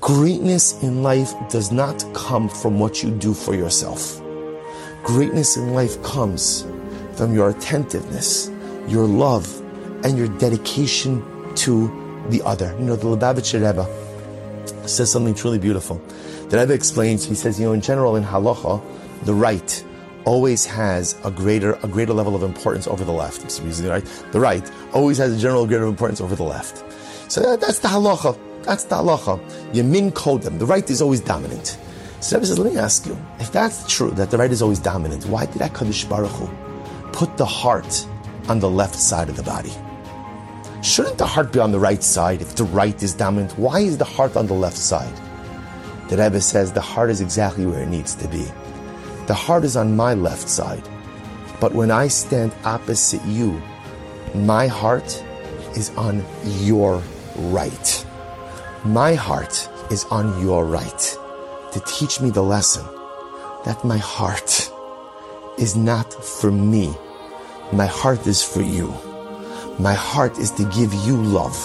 Greatness in life does not come from what you do for yourself. Greatness in life comes from your attentiveness, your love, and your dedication to the other. You know, the Lubavitcher Rebbe says something truly beautiful. The Rebbe explains, he says, in general, in halacha, the right always has a greater level of importance over the left. The right always has a general greater importance over the left. So that's the halacha. That's the halacha. Yamin kodem. The right is always dominant. So Rebbe says, let me ask you, if that's true, that the right is always dominant, why did HaKadosh Baruch Hu put the heart on the left side of the body? Shouldn't the heart be on the right side if the right is dominant? Why is the heart on the left side? The Rebbe says the heart is exactly where it needs to be. The heart is on my left side. But when I stand opposite you, my heart is on your right. My heart is on your right. To teach me the lesson that my heart is not for me. My heart is for you. My heart is to give you love.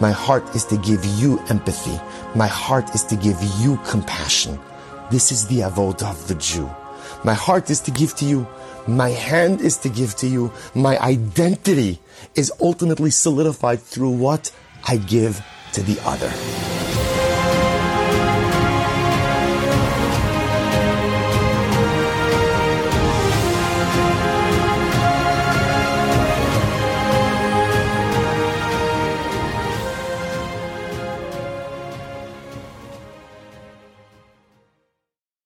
My heart is to give you empathy. My heart is to give you compassion. This is the avodah of the Jew. My heart is to give to you. My hand is to give to you. My identity is ultimately solidified through what I give to the other.